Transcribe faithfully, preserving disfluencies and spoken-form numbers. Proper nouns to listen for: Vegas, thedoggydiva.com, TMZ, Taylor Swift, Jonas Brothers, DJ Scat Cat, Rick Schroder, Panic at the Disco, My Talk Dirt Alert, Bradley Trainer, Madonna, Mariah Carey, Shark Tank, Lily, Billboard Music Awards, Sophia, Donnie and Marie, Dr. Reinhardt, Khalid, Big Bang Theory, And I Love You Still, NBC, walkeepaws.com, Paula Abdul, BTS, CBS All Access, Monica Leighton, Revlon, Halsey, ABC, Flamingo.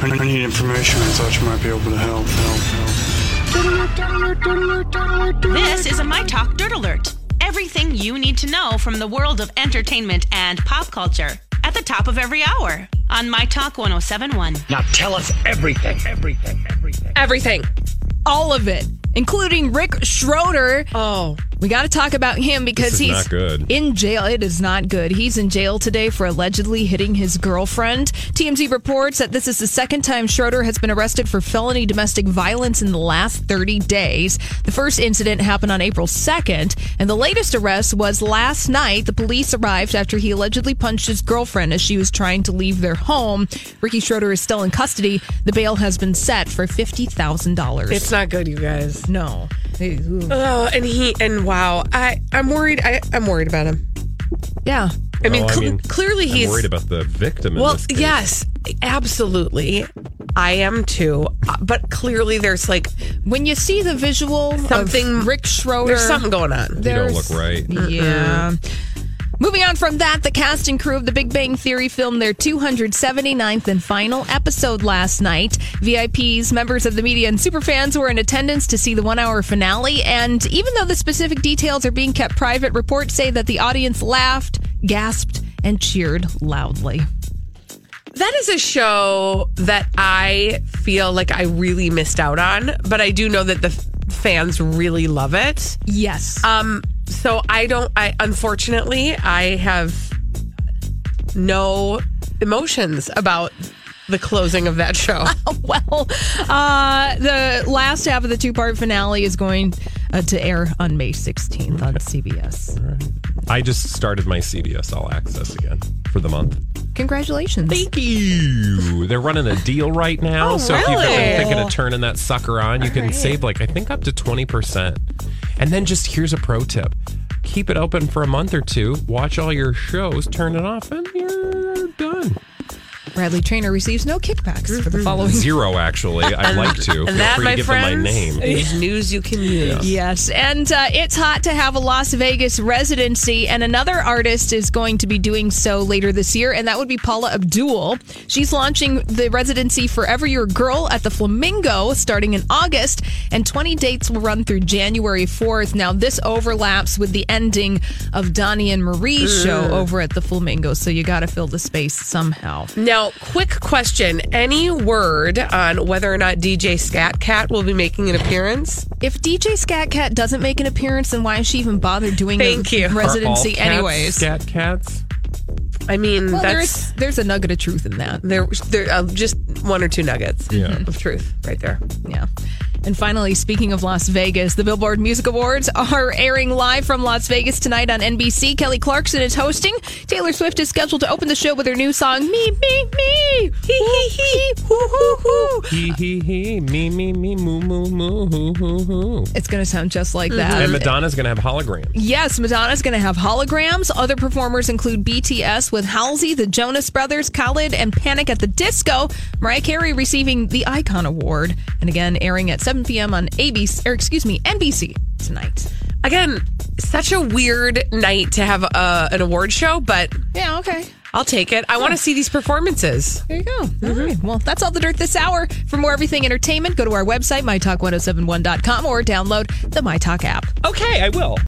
I need information. I thought you might be able to help. help, help. This is a My Talk Dirt Alert. Everything you need to know from the world of entertainment and pop culture at the top of every hour on My Talk one oh seven point one. Now tell us everything, everything, everything. Everything. All of it. Including Rick Schroder. Oh, we got to talk about him because he's not good. In jail. It is not good. He's in jail today for allegedly hitting his girlfriend. T M Z reports that this is the second time Schroder has been arrested for felony domestic violence in the last thirty days. The first incident happened on April second, and the latest arrest was last night. The police arrived after he allegedly punched his girlfriend as she was trying to leave their home. Ricky Schroder is still in custody. The bail has been set for fifty thousand dollars. It's not good, you guys. No. Oh, and he and wow, I I'm worried. I I'm worried about him. Yeah, I mean, oh, I cl- mean clearly I'm he's worried about the victim. Well, in this case. Yes, absolutely, I am too. But clearly, there's like when you see the visual, something of Rick Schroder. There's something going on. You don't look right. Yeah. Moving on from that, the cast and crew of the Big Bang Theory filmed their two hundred seventy-ninth and final episode last night. V I Ps, members of the media, and superfans were in attendance to see the one-hour finale. And even though the specific details are being kept private, reports say that the audience laughed, gasped, and cheered loudly. That is a show that I feel like I really missed out on, but I do know that the fans really love it. Yes. Um... So I don't, I unfortunately, I have no emotions about the closing of that show. Well, uh, the last half of the two-part finale is going uh, to air on May sixteenth on C B S. All right. I just started my C B S All Access again for the month. Congratulations. Thank you. They're running a deal right now. Oh, so really? If you've been thinking of turning that sucker on, you All can right. save like, I think up to twenty percent. And then just here's a pro tip. Keep it open for a month or two. Watch all your shows, turn it off, and you're done. Bradley Trainer receives no kickbacks for the following. Zero, actually. I'd like to. And that, Feel free my to give friends, them my name. Is news you can use. Yeah. Yes. And uh, it's hot to have a Las Vegas residency, and another artist is going to be doing so later this year, and that would be Paula Abdul. She's launching the residency Forever Your Girl at the Flamingo starting in August, and twenty dates will run through January fourth. Now, this overlaps with the ending of Donnie and Marie's mm. show over at the Flamingo, so you got to fill the space somehow. Now, quick question. Any word on whether or not D J Scat Cat will be making an appearance? If D J Scat Cat doesn't make an appearance, then why is she even bothered doing Thank a you. residency Are all cats anyways? Scat Cats? I mean, well, that's... There's, there's a nugget of truth in that. There, there uh, just one or two nuggets yeah. of truth right there. Yeah. And finally, speaking of Las Vegas, the Billboard Music Awards are airing live from Las Vegas tonight on N B C. Kelly Clarkson is hosting. Taylor Swift is scheduled to open the show with her new song, Me, Me, Me. Hee, hee, hee. Hoo, hoo, hoo. Hee, hee, hee. Me, me, me. Moo, moo, moo. Hoo, hoo, hoo. It's going to sound just like that. Mm-hmm. And Madonna's going to have holograms. Yes, Madonna's going to have holograms. Other performers include B T S with Halsey, the Jonas Brothers, Khalid, and Panic at the Disco. Mariah Carey receiving the Icon Award. And again, airing at seven p.m. on A B C, or excuse me, N B C tonight. Again, such a weird night to have a, an award show, but yeah, okay, I'll take it. I yeah. want to see these performances. There you go. Mm-hmm. All right. Well, that's all the dirt this hour. For more everything entertainment, go to our website, my talk one oh seven one dot com, or download the My Talk app. Okay, I will.